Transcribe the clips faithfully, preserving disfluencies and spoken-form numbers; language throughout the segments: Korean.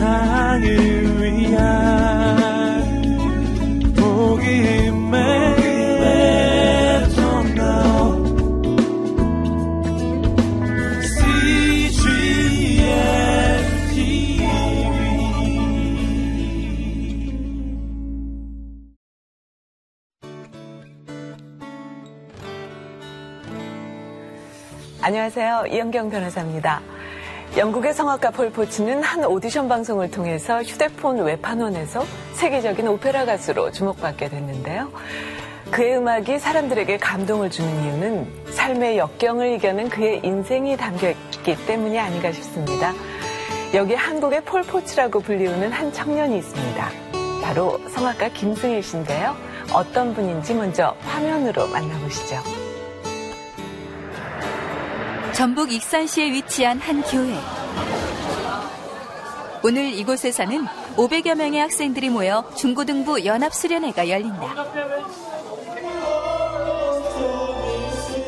세상을 위한 복음의 안녕하세요. 이현경 변호사입니다. 영국의 성악가 폴 포치는 한 오디션 방송을 통해서 휴대폰 외판원에서 세계적인 오페라 가수로 주목받게 됐는데요. 그의 음악이 사람들에게 감동을 주는 이유는 삶의 역경을 이겨낸 그의 인생이 담겨있기 때문이 아닌가 싶습니다. 여기 한국의 폴 포치라고 불리우는 한 청년이 있습니다. 바로 성악가 김승일 씨인데요. 어떤 분인지 먼저 화면으로 만나보시죠. 전북 익산시에 위치한 한 교회. 오늘 이곳에서는 오백여 명의 학생들이 모여 중고등부 연합수련회가 열린다.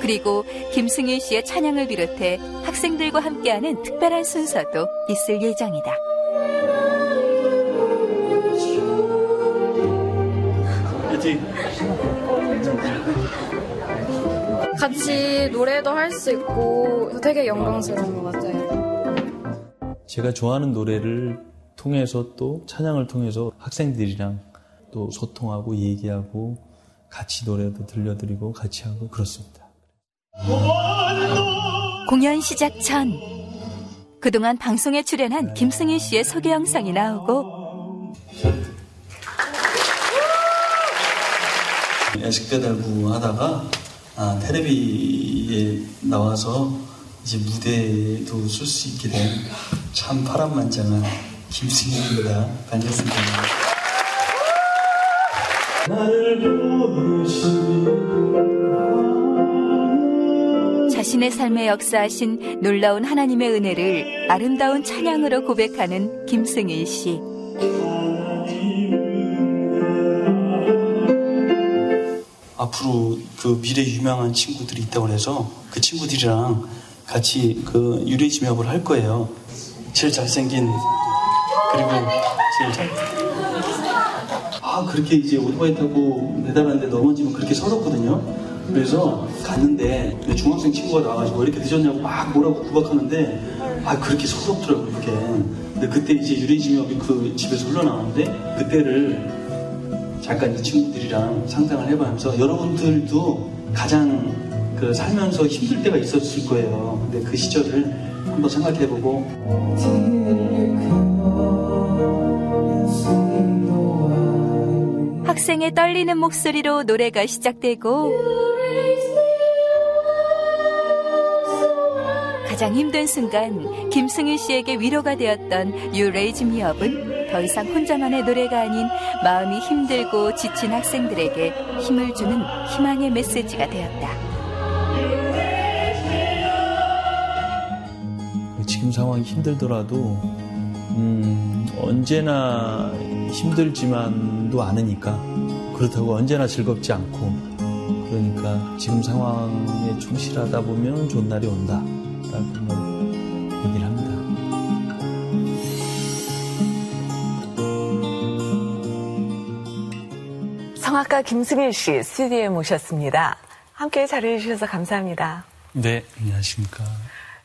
그리고 김승일 씨의 찬양을 비롯해 학생들과 함께하는 특별한 순서도 있을 예정이다. 그치? 같이 노래도 할 수 있고 되게 영광스러운 것 같아요. 제가 좋아하는 노래를 통해서 또 찬양을 통해서 학생들이랑 또 소통하고 얘기하고 같이 노래도 들려드리고 같이 하고 그렇습니다. 공연 시작 전 그동안 방송에 출연한 김승일 씨의 소개 영상이 나오고 애식대 달구 하다가 아, 텔레비에 나와서 이제 무대에도 쓸 수 있게 된 참 파란만장한 김승일입니다. 반갑습니다. 자신의 삶에 역사하신 놀라운 하나님의 은혜를 아름다운 찬양으로 고백하는 김승일 씨. 앞으로 그 미래 유명한 친구들이 있다고 해서 그 친구들이랑 같이 그 유래 지명을 할 거예요. 제일 잘생긴 그리고 제일 잘. 아 그렇게 이제 오토바이 타고 배달하는데 넘어지면 그렇게 서럽거든요. 그래서 갔는데 중학생 친구가 나와가지고 이렇게 늦었냐고 막 뭐라고 구박하는데 아 그렇게 서럽더라고 이렇게. 근데 그때 이제 유래 지명이 그 집에서 흘러나오는데 그때를. 잠깐 이 친구들이랑 상상을 해보면서 여러분들도 가장 그 살면서 힘들 때가 있었을 거예요. 근데 그 시절을 한번 생각해보고 학생의 떨리는 목소리로 노래가 시작되고 가장 힘든 순간 김승일 씨에게 위로가 되었던 You Raise Me Up은 더 이상 혼자만의 노래가 아닌 마음이 힘들고 지친 학생들에게 힘을 주는 희망의 메시지가 되었다. 지금 상황이 힘들더라도 음, 언제나 힘들지만도 않으니까 그렇다고 언제나 즐겁지 않고 그러니까 지금 상황에 충실하다 보면 좋은 날이 온다. 라고 얘기를 합니다. 성악가 김승일 씨 스튜디오에 모셨습니다. 함께 자리해주셔서 감사합니다. 네, 안녕하십니까.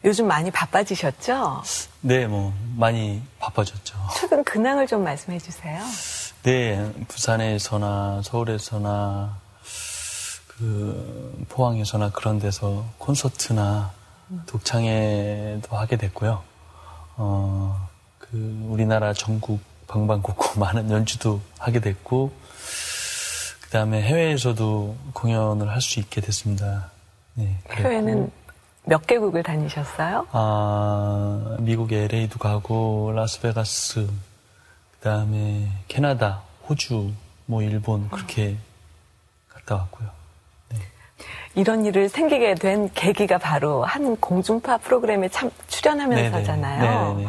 요즘 많이 바빠지셨죠? 네, 뭐 많이 바빠졌죠. 최근 근황을 좀 말씀해 주세요. 네, 부산에서나 서울에서나 그 포항에서나 그런 데서 콘서트나 독창회도 하게 됐고요. 어, 그 우리나라 전국 방방곡곡 많은 연주도 하게 됐고. 그 다음에 해외에서도 공연을 할 수 있게 됐습니다. 네, 해외는 몇 개국을 다니셨어요? 아, 미국 엘에이도 가고, 라스베가스, 그 다음에 캐나다, 호주, 뭐 일본 그렇게 갔다 왔고요. 네. 이런 일을 생기게 된 계기가 바로 한 공중파 프로그램에 참 출연하면서잖아요. 네네. 네네.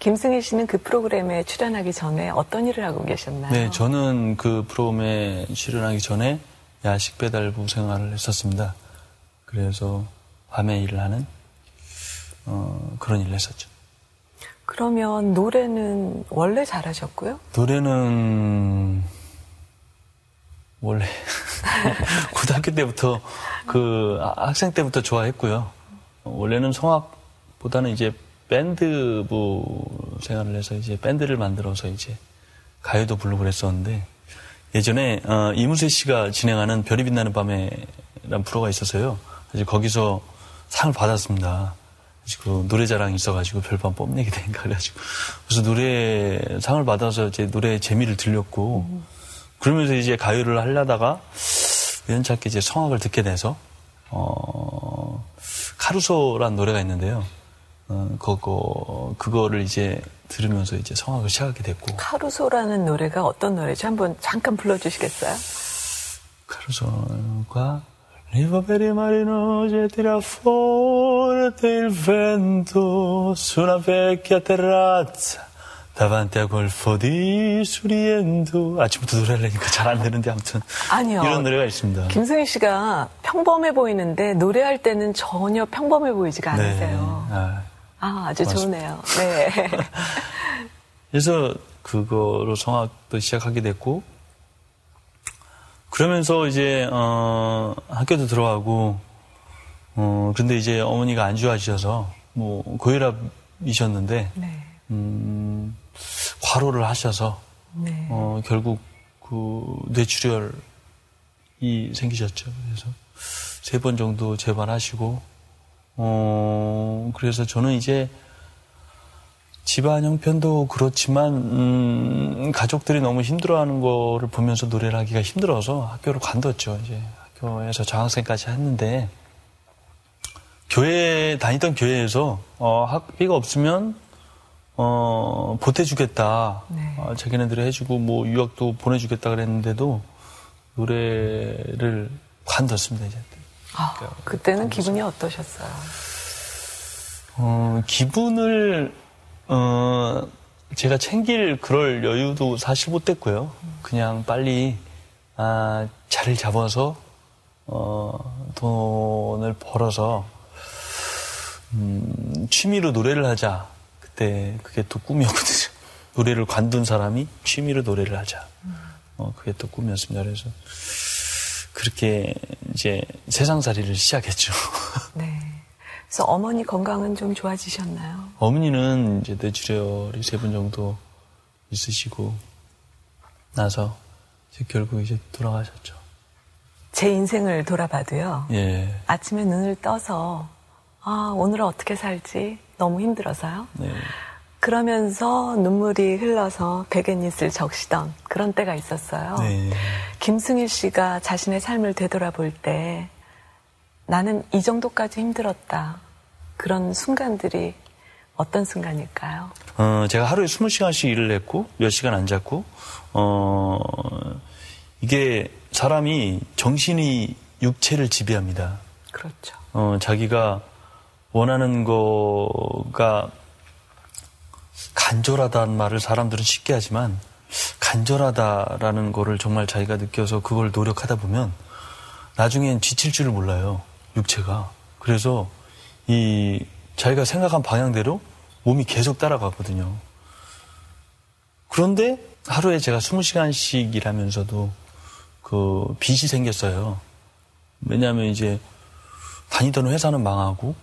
김승일 씨는 그 프로그램에 출연하기 전에 어떤 일을 하고 계셨나요? 네, 저는 그 프로그램에 출연하기 전에 야식 배달부 생활을 했었습니다. 그래서 밤에 일을 하는 어, 그런 일을 했었죠. 그러면 노래는 원래 잘하셨고요? 노래는 원래 고등학교 때부터 그 학생 때부터 좋아했고요. 원래는 성악보다는 이제 밴드부 생활을 해서 이제 밴드를 만들어서 이제 가요도 부르고 그랬었는데, 예전에 어, 이문세 씨가 진행하는 별이 빛나는 밤에라는 프로가 있어서요. 이제 거기서 상을 받았습니다. 그 노래자랑이 있어가지고 별밤 뽐내기 되니까 그래가지고 그래서 노래 상을 받아서 이제 노래의 재미를 들렸고, 음. 그러면서 이제 가요를 하려다가 우연찮게 이제 성악을 듣게 돼서 어 카루소라는 노래가 있는데요. 어, 그거 그거를 이제 들으면서 이제 성악을 시작하게 됐고. 카루소라는 노래가 어떤 노래죠? 한번 잠깐 불러주시겠어요? 카루소가 Riva per i marinose tira forte il vento su una vecchia terrazza davanti a golfo di Suriendo. 아침부터 노래를 하니까 잘 안 되는데 아무튼 아니요. 이런 노래가 있습니다. 김승일 씨가 평범해 보이는데 노래할 때는 전혀 평범해 보이지가 않으세요. 네. 아, 아, 아주 고맙습니다. 좋네요. 네. 그래서 그거로 성악도 시작하게 됐고, 그러면서 이제 어, 학교도 들어가고, 어, 근데 이제 어머니가 안 좋아지셔서 뭐 고혈압이셨는데, 네. 음, 과로를 하셔서 네. 어, 결국 그 뇌출혈이 생기셨죠. 그래서 세 번 정도 재발하시고, 어, 그래서 저는 이제 집안 형편도 그렇지만 음, 가족들이 너무 힘들어하는 거를 보면서 노래를 하기가 힘들어서 학교를 관뒀죠. 이제 학교에서 장학생까지 했는데, 교회 다니던 교회에서 어, 학비가 없으면 어, 보태주겠다, 네. 어, 자기네들이 해주고 뭐 유학도 보내주겠다 그랬는데도 노래를 관뒀습니다. 이제 아, 그러니까 그때는 관뒀어요. 기분이 어떠셨어요? 어, 기분을 어, 제가 챙길 그럴 여유도 사실 못 됐고요. 그냥 빨리, 아, 자리를 잡아서, 어, 돈을 벌어서, 음, 취미로 노래를 하자. 그때 그게 또 꿈이었거든요. 노래를 관둔 사람이 취미로 노래를 하자. 어, 그게 또 꿈이었습니다. 그래서, 그렇게 이제 세상살이를 시작했죠. 네. 그래서 어머니 건강은 좀 좋아지셨나요? 어머니는 이제 뇌출혈이 세 번 정도 있으시고 나서 이제 결국 이제 돌아가셨죠. 제 인생을 돌아봐도요. 예. 아침에 눈을 떠서 아 오늘은 어떻게 살지 너무 힘들어서요. 네. 그러면서 눈물이 흘러서 베갯잎을 적시던 그런 때가 있었어요. 네. 김승일 씨가 자신의 삶을 되돌아볼 때. 나는 이 정도까지 힘들었다. 그런 순간들이 어떤 순간일까요? 어, 제가 하루에 스무 시간씩 일을 했고 몇 시간 안 잤고, 어, 이게 사람이 정신이 육체를 지배합니다. 그렇죠. 어, 자기가 원하는 거가 간절하다는 말을 사람들은 쉽게 하지만 간절하다라는 거를 정말 자기가 느껴서 그걸 노력하다 보면 나중엔 지칠 줄을 몰라요. 육체가. 그래서 이 자기가 생각한 방향대로 몸이 계속 따라가거든요. 그런데 하루에 제가 스무 시간씩 일하면서도 그 빚이 생겼어요. 왜냐하면 이제 다니던 회사는 망하고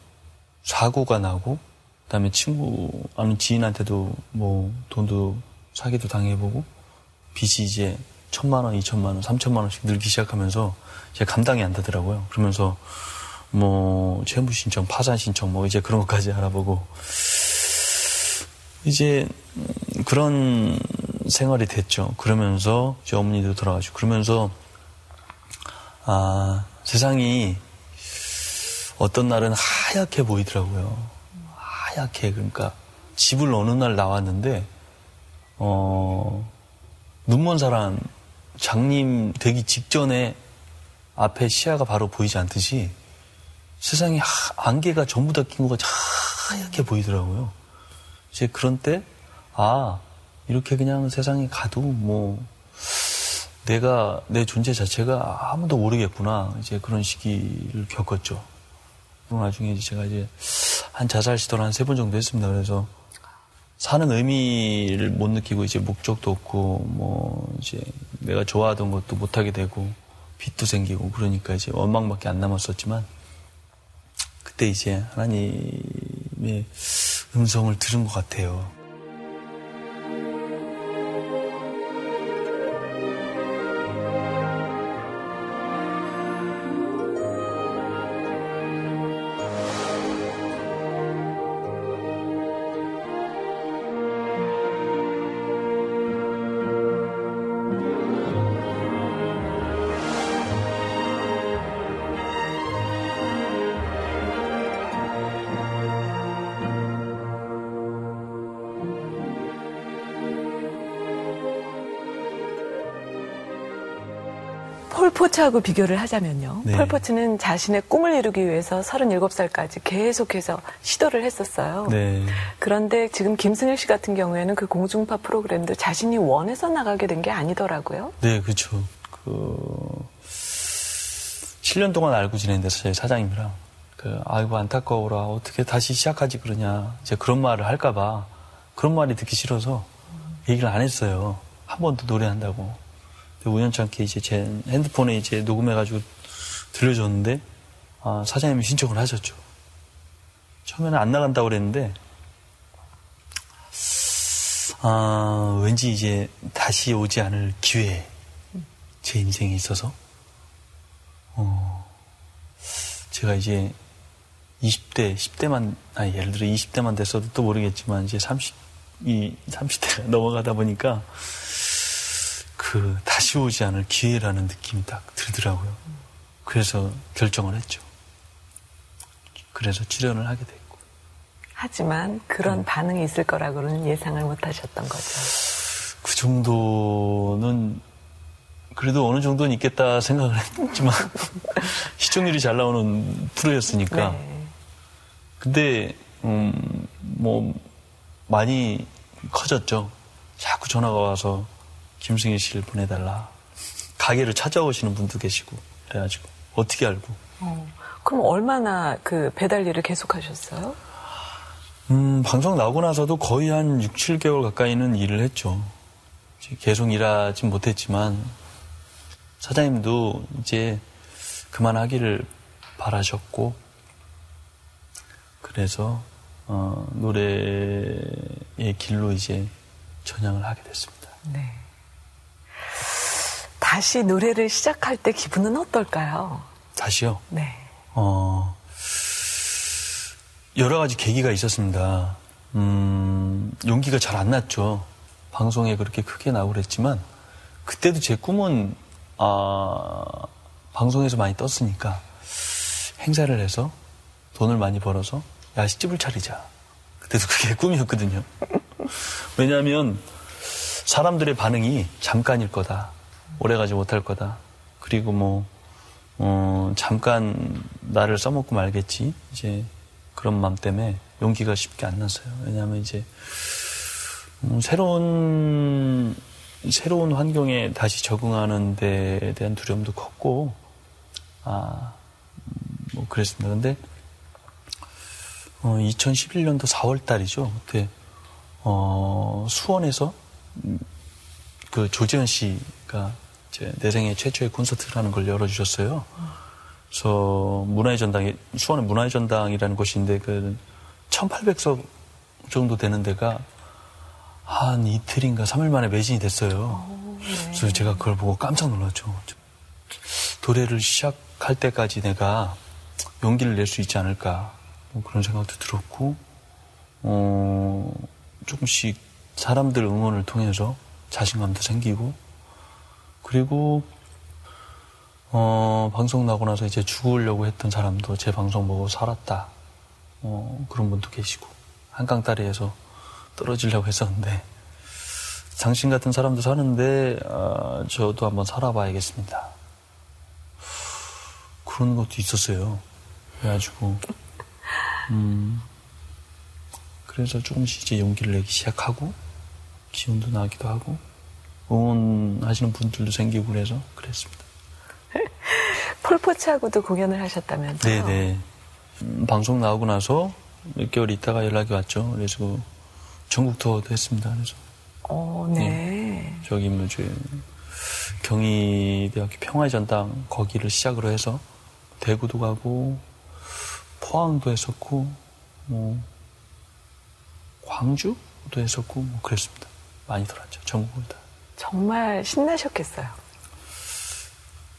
사고가 나고 그다음에 친구 아는 지인한테도 뭐 돈도 사기도 당해보고 빚이 이제 천만 원, 이천만 원, 삼천만 원씩 늘기 시작하면서 제가 감당이 안 되더라고요. 그러면서 뭐 채무 신청, 파산 신청 뭐 이제 그런 것까지 알아보고 이제 그런 생활이 됐죠. 그러면서 이제 어머니도 돌아가시고 그러면서 아 세상이 어떤 날은 하얗게 보이더라고요. 하얗게. 그러니까 집을 어느 날 나왔는데 어 눈먼 사람 장님 되기 직전에 앞에 시야가 바로 보이지 않듯이 세상에 안개가 전부 다 낀 거가 하얗게 보이더라고요. 이제 그런 때, 아, 이렇게 그냥 세상에 가도 뭐, 내가, 내 존재 자체가 아무도 모르겠구나. 이제 그런 시기를 겪었죠. 그리고 나중에 제가 이제 한 자살 시도를 한 세 번 정도 했습니다. 그래서 사는 의미를 못 느끼고 이제 목적도 없고 뭐 이제 내가 좋아하던 것도 못하게 되고 빚도 생기고 그러니까 이제 원망밖에 안 남았었지만 그때 이제 하나님의 음성을 들은 것 같아요. 폴포츠하고 비교를 하자면요. 네. 폴포츠는 자신의 꿈을 이루기 위해서 서른일곱 살까지 계속해서 시도를 했었어요. 네. 그런데 지금 김승일 씨 같은 경우에는 그 공중파 프로그램도 자신이 원해서 나가게 된 게 아니더라고요. 네, 그렇죠. 그 칠 년 동안 알고 지낸 데서 저희 사장님이랑 그 아이고 안타까워라 어떻게 다시 시작하지 그러냐 이제 그런 말을 할까 봐 그런 말이 듣기 싫어서 얘기를 안 했어요. 한 번 더 노래한다고. 우연찮게 이제 제 핸드폰에 이제 녹음해가지고 들려줬는데, 아, 사장님이 신청을 하셨죠. 처음에는 안 나간다고 그랬는데, 아, 왠지 이제 다시 오지 않을 기회, 제 인생에 있어서, 어, 제가 이제 이십 대, 십 대만, 아니, 예를 들어 이십 대만 됐어도 또 모르겠지만, 이제 삼십, 이, 삼십 대가 넘어가다 보니까, 그 다시 오지 않을 기회라는 느낌이 딱 들더라고요. 그래서 결정을 했죠. 그래서 출연을 하게 됐고. 하지만 그런 음. 반응이 있을 거라고는 예상을 못 하셨던 거죠. 그 정도는 그래도 어느 정도는 있겠다 생각을 했지만 시청률이 잘 나오는 프로였으니까. 네. 근데 음, 뭐 많이 커졌죠. 자꾸 전화가 와서 김승일 씨를 보내달라. 가게를 찾아오시는 분도 계시고 그래가지고 어떻게 알고. 어, 그럼 얼마나 그 배달 일을 계속하셨어요? 음, 방송 나오고 나서도 거의 한 육, 칠 개월 가까이는 일을 했죠. 계속 일하진 못했지만 사장님도 이제 그만하기를 바라셨고 그래서 어, 노래의 길로 이제 전향을 하게 됐습니다. 네. 다시 노래를 시작할 때 기분은 어떨까요? 다시요? 네. 어, 여러 가지 계기가 있었습니다. 음, 용기가 잘 안 났죠. 방송에 그렇게 크게 나오고 했지만, 그때도 제 꿈은, 아, 방송에서 많이 떴으니까, 행사를 해서 돈을 많이 벌어서 야식집을 차리자. 그때도 그게 꿈이었거든요. 왜냐하면, 사람들의 반응이 잠깐일 거다. 오래가지 못할 거다. 그리고 뭐, 어, 잠깐 나를 써먹고 말겠지. 이제 그런 맘 때문에 용기가 쉽게 안 났어요. 왜냐하면 이제, 음, 새로운, 새로운 환경에 다시 적응하는 데에 대한 두려움도 컸고, 아, 뭐 그랬습니다. 근데, 어, 이천십일 년도 사월 달이죠. 그때, 어, 수원에서, 그 조재현 씨가 제 내 생애 최초의 콘서트라는 걸 열어주셨어요. 그래서 문화의 전당에 수원의 문화의 전당이라는 곳인데 그 천팔백 석 정도 되는 데가 한 이틀인가 삼 일 만에 매진이 됐어요. 오, 네. 그래서 제가 그걸 보고 깜짝 놀랐죠. 노래를 시작할 때까지 내가 용기를 낼 수 있지 않을까 뭐 그런 생각도 들었고 어, 조금씩 사람들 응원을 통해서 자신감도 생기고 그리고 어, 방송 나고 나서 이제 죽으려고 했던 사람도 제 방송 보고 살았다 어, 그런 분도 계시고 한강 다리에서 떨어지려고 했었는데 당신 같은 사람도 사는데 아, 저도 한번 살아봐야겠습니다 그런 것도 있었어요. 그래가지고 음, 그래서 조금씩 이제 용기를 내기 시작하고 기운도 나기도 하고 응원하시는 분들도 생기고 그래서 그랬습니다. 폴포츠하고도 공연을 하셨다면서요? 네네. 음, 방송 나오고 나서 몇 개월 있다가 연락이 왔죠. 그래서 전국 투어도 했습니다. 그래서. 어, 네. 네. 저기 뭐 저희 경희대학교 평화의 전당 거기를 시작으로 해서 대구도 가고 포항도 했었고 뭐 광주도 했었고 뭐 그랬습니다. 많이 돌았죠. 전국을 다. 정말 신나셨겠어요.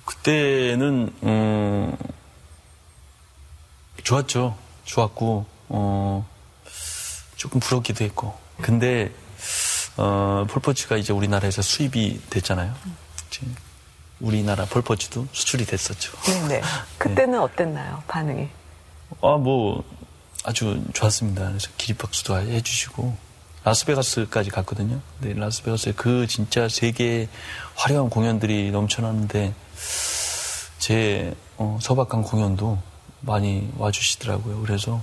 그때는 음, 좋았죠. 좋았고 어, 조금 부럽기도 했고. 근데 어, 폴포츠가 이제 우리나라에서 수입이 됐잖아요. 지금 우리나라 폴포츠도 수출이 됐었죠. 네네. 그때는 네. 어땠나요? 반응이? 아, 뭐 아주 좋았습니다. 그래서 기립박수도 해주시고. 라스베가스까지 갔거든요. 근데 라스베가스에 그 진짜 세계의 화려한 공연들이 넘쳐나는데 제 어, 소박한 공연도 많이 와주시더라고요. 그래서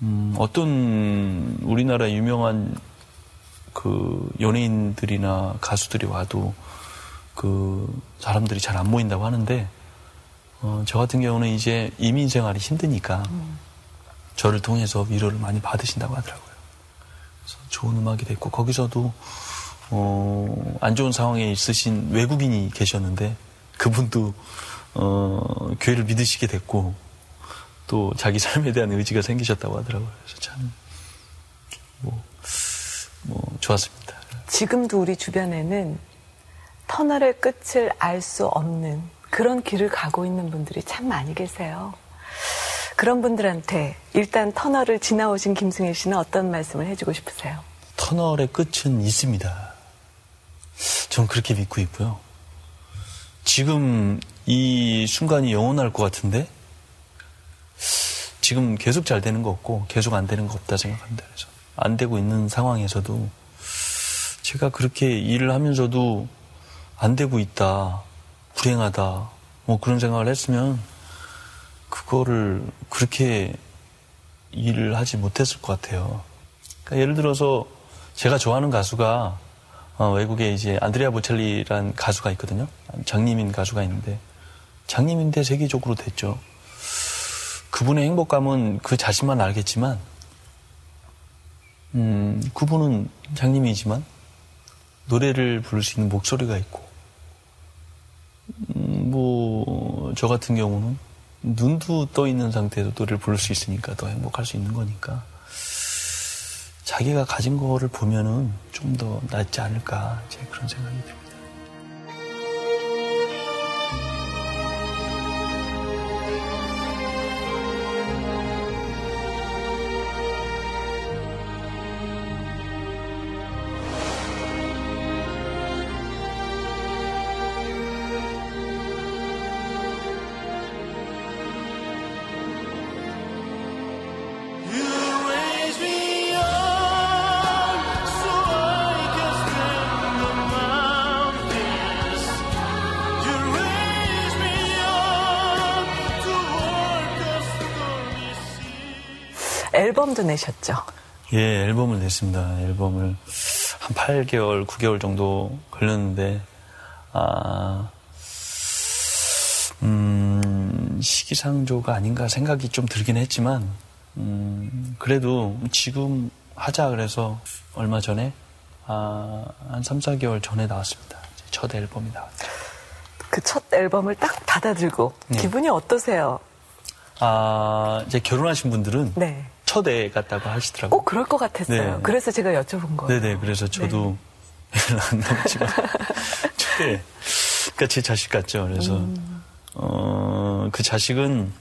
음, 어떤 우리나라 유명한 그 연예인들이나 가수들이 와도 그 사람들이 잘 안 모인다고 하는데 어, 저 같은 경우는 이제 이민 생활이 힘드니까 음. 저를 통해서 위로를 많이 받으신다고 하더라고요. 좋은 음악이 됐고 거기서도 어, 안 좋은 상황에 있으신 외국인이 계셨는데 그분도 어, 교회를 믿으시게 됐고 또 자기 삶에 대한 의지가 생기셨다고 하더라고요. 그래서 참 뭐, 뭐 좋았습니다. 지금도 우리 주변에는 터널의 끝을 알 수 없는 그런 길을 가고 있는 분들이 참 많이 계세요. 그런 분들한테 일단 터널을 지나오신 김승일 씨는 어떤 말씀을 해주고 싶으세요? 터널의 끝은 있습니다. 전 그렇게 믿고 있고요. 지금 이 순간이 영원할 것 같은데 지금 계속 잘 되는 거 없고 계속 안 되는 거 없다 생각합니다. 그래서 안 되고 있는 상황에서도 제가 그렇게 일을 하면서도 안 되고 있다, 불행하다 뭐 그런 생각을 했으면 그거를 그렇게 일을 하지 못했을 것 같아요. 그러니까 예를 들어서 제가 좋아하는 가수가 어, 외국에 이제 안드레아 보첼리라는 가수가 있거든요. 장님인 가수가 있는데 장님인데 세계적으로 됐죠. 그분의 행복감은 그 자신만 알겠지만 음, 그분은 장님이지만 노래를 부를 수 있는 목소리가 있고 음, 뭐 저 같은 경우는 눈도 떠 있는 상태에서 노래를 부를 수 있으니까 더 행복할 수 있는 거니까 자기가 가진 거를 보면은 좀 더 낫지 않을까 제 그런 생각이 듭니다. 앨범도 내셨죠? 예, 앨범을 냈습니다. 앨범을 한 팔 개월, 구 개월 정도 걸렸는데 아, 음, 시기상조가 아닌가 생각이 좀 들긴 했지만 음, 그래도 지금 하자 그래서 얼마 전에 아, 한 삼, 사 개월 전에 나왔습니다. 첫 앨범이 나왔죠. 그 첫 앨범을 딱 받아들고 네. 기분이 어떠세요? 아, 이제 결혼하신 분들은 네. 첫 애 같다고 하시더라고요. 꼭 그럴 것 같았어요. 네. 그래서 제가 여쭤본 거예요. 네네. 그래서 저도 애를 안 넘지만 첫 애. 그러니까 제 자식 같죠. 그래서 음. 어, 그 자식은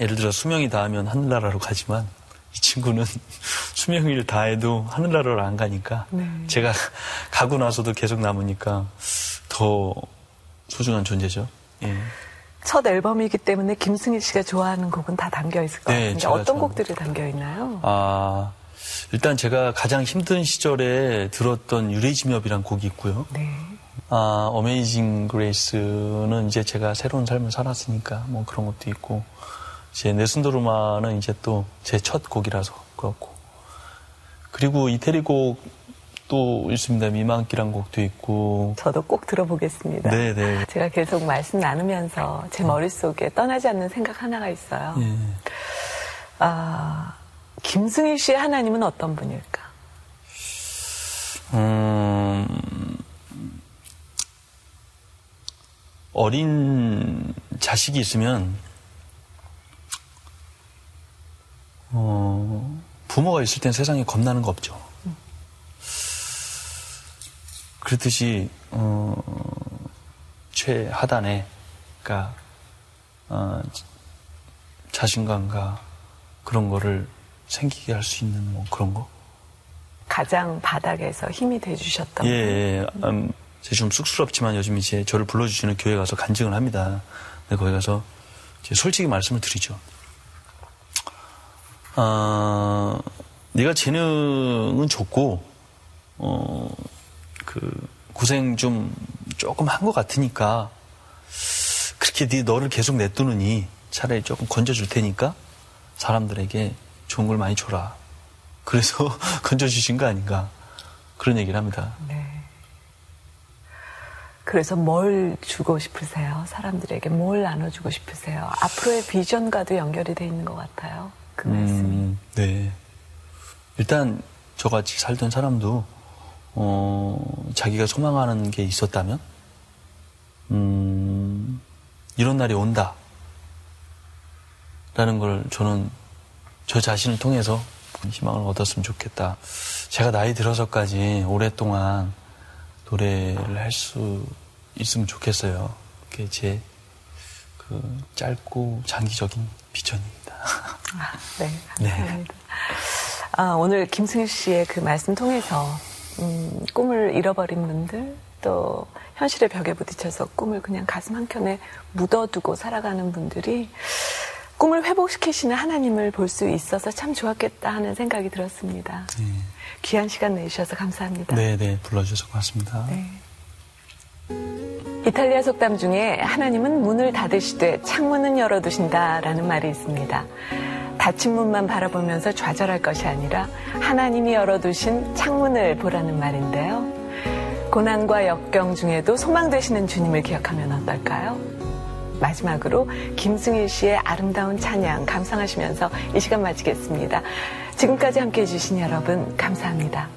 예를 들어 수명이 다하면 하늘나라로 가지만 이 친구는 수명을 다해도 하늘나라로 안 가니까 네. 제가 가고 나서도 계속 남으니까 더 소중한 존재죠. 예. 첫 앨범이기 때문에 김승일 씨가 좋아하는 곡은 다 담겨 있을 것 같은데 네, 어떤 곡들이 담겨 있나요? 아, 일단 제가 가장 힘든 시절에 들었던 유레이즘엽이란 곡이 있고요. 네. 아, 어메이징 그레이스는 이제 제가 새로운 삶을 살았으니까 뭐 그런 것도 있고 이제 네순도르마는 이제 또 제 첫 곡이라서 그렇고 그리고 이태리 곡 또 있습니다. 미망기란 곡도 있고. 저도 꼭 들어보겠습니다. 네네. 제가 계속 말씀 나누면서 제 머릿속에 떠나지 않는 생각 하나가 있어요. 예. 아, 김승일 씨의 하나님은 어떤 분일까? 음, 어린 자식이 있으면 어, 부모가 있을 땐 세상에 겁나는 거 없죠. 그렇듯이 어, 최하단에 그러니까 어, 자신감과 그런 거를 생기게 할 수 있는 뭐 그런 거? 가장 바닥에서 힘이 돼주셨던 예, 예. 음, 제가 좀 쑥스럽지만 요즘 이제 저를 불러주시는 교회 가서 간증을 합니다. 근데 거기 가서 이제 솔직히 말씀을 드리죠. 아, 내가 재능은 좋고 어, 그 고생 좀 조금 한 것 같으니까 그렇게 네 너를 계속 냅두느니 차라리 조금 건져줄 테니까 사람들에게 좋은 걸 많이 줘라. 그래서 건져주신 거 아닌가 그런 얘기를 합니다. 네. 그래서 뭘 주고 싶으세요? 사람들에게 뭘 나눠주고 싶으세요? 앞으로의 비전과도 연결이 돼 있는 것 같아요. 그 음, 말씀이. 네. 일단 저같이 살던 사람도 어, 자기가 소망하는 게 있었다면 음, 이런 날이 온다 라는 걸 저는 저 자신을 통해서 희망을 얻었으면 좋겠다. 제가 나이 들어서까지 오랫동안 노래를 할 수 있으면 좋겠어요. 그게 제 그 짧고 장기적인 비전입니다. 아, 네, 감사합니다. 네. 아, 오늘 김승일 씨의 그 말씀 통해서 음, 꿈을 잃어버린 분들 또 현실의 벽에 부딪혀서 꿈을 그냥 가슴 한켠에 묻어두고 살아가는 분들이 꿈을 회복시키시는 하나님을 볼 수 있어서 참 좋았겠다 하는 생각이 들었습니다. 네. 귀한 시간 내주셔서 감사합니다. 네네, 불러주셔서 고맙습니다. 네. 이탈리아 속담 중에 하나님은 문을 닫으시되 창문은 열어두신다라는 말이 있습니다. 닫힌 문만 바라보면서 좌절할 것이 아니라 하나님이 열어두신 창문을 보라는 말인데요. 고난과 역경 중에도 소망되시는 주님을 기억하면 어떨까요? 마지막으로 김승일 씨의 아름다운 찬양 감상하시면서 이 시간 마치겠습니다. 지금까지 함께해 주신 여러분 감사합니다.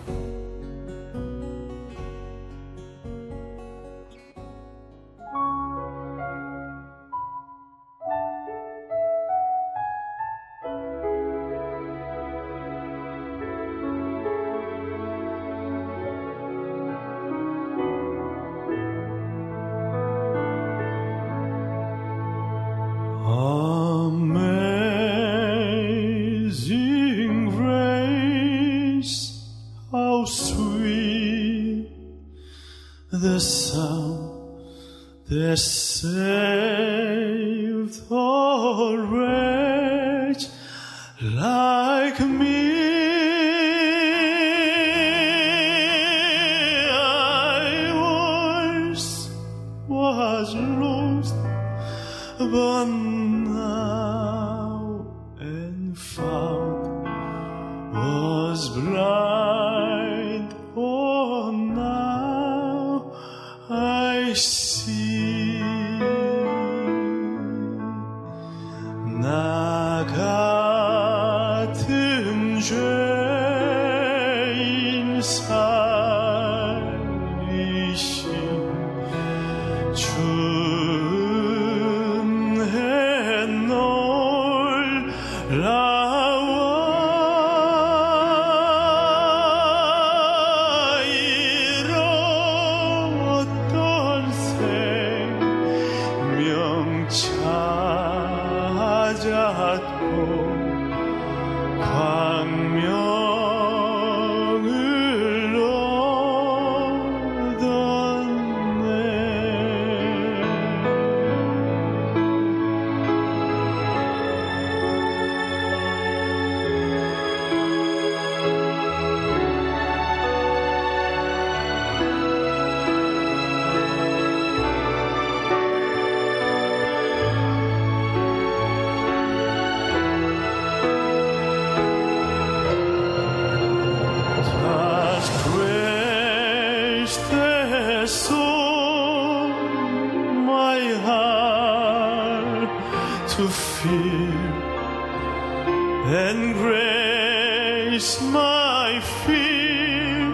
And grace my fear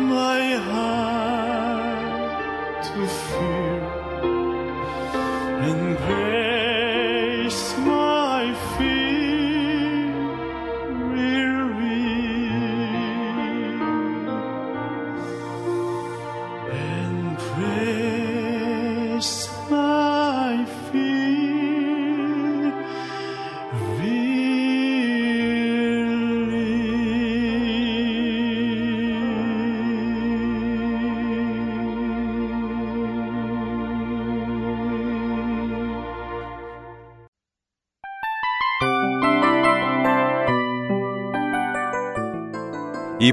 my heart to feel and grace my fear and praise my fear. 이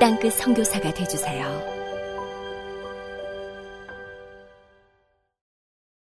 땅끝 선교사가 되어주세요.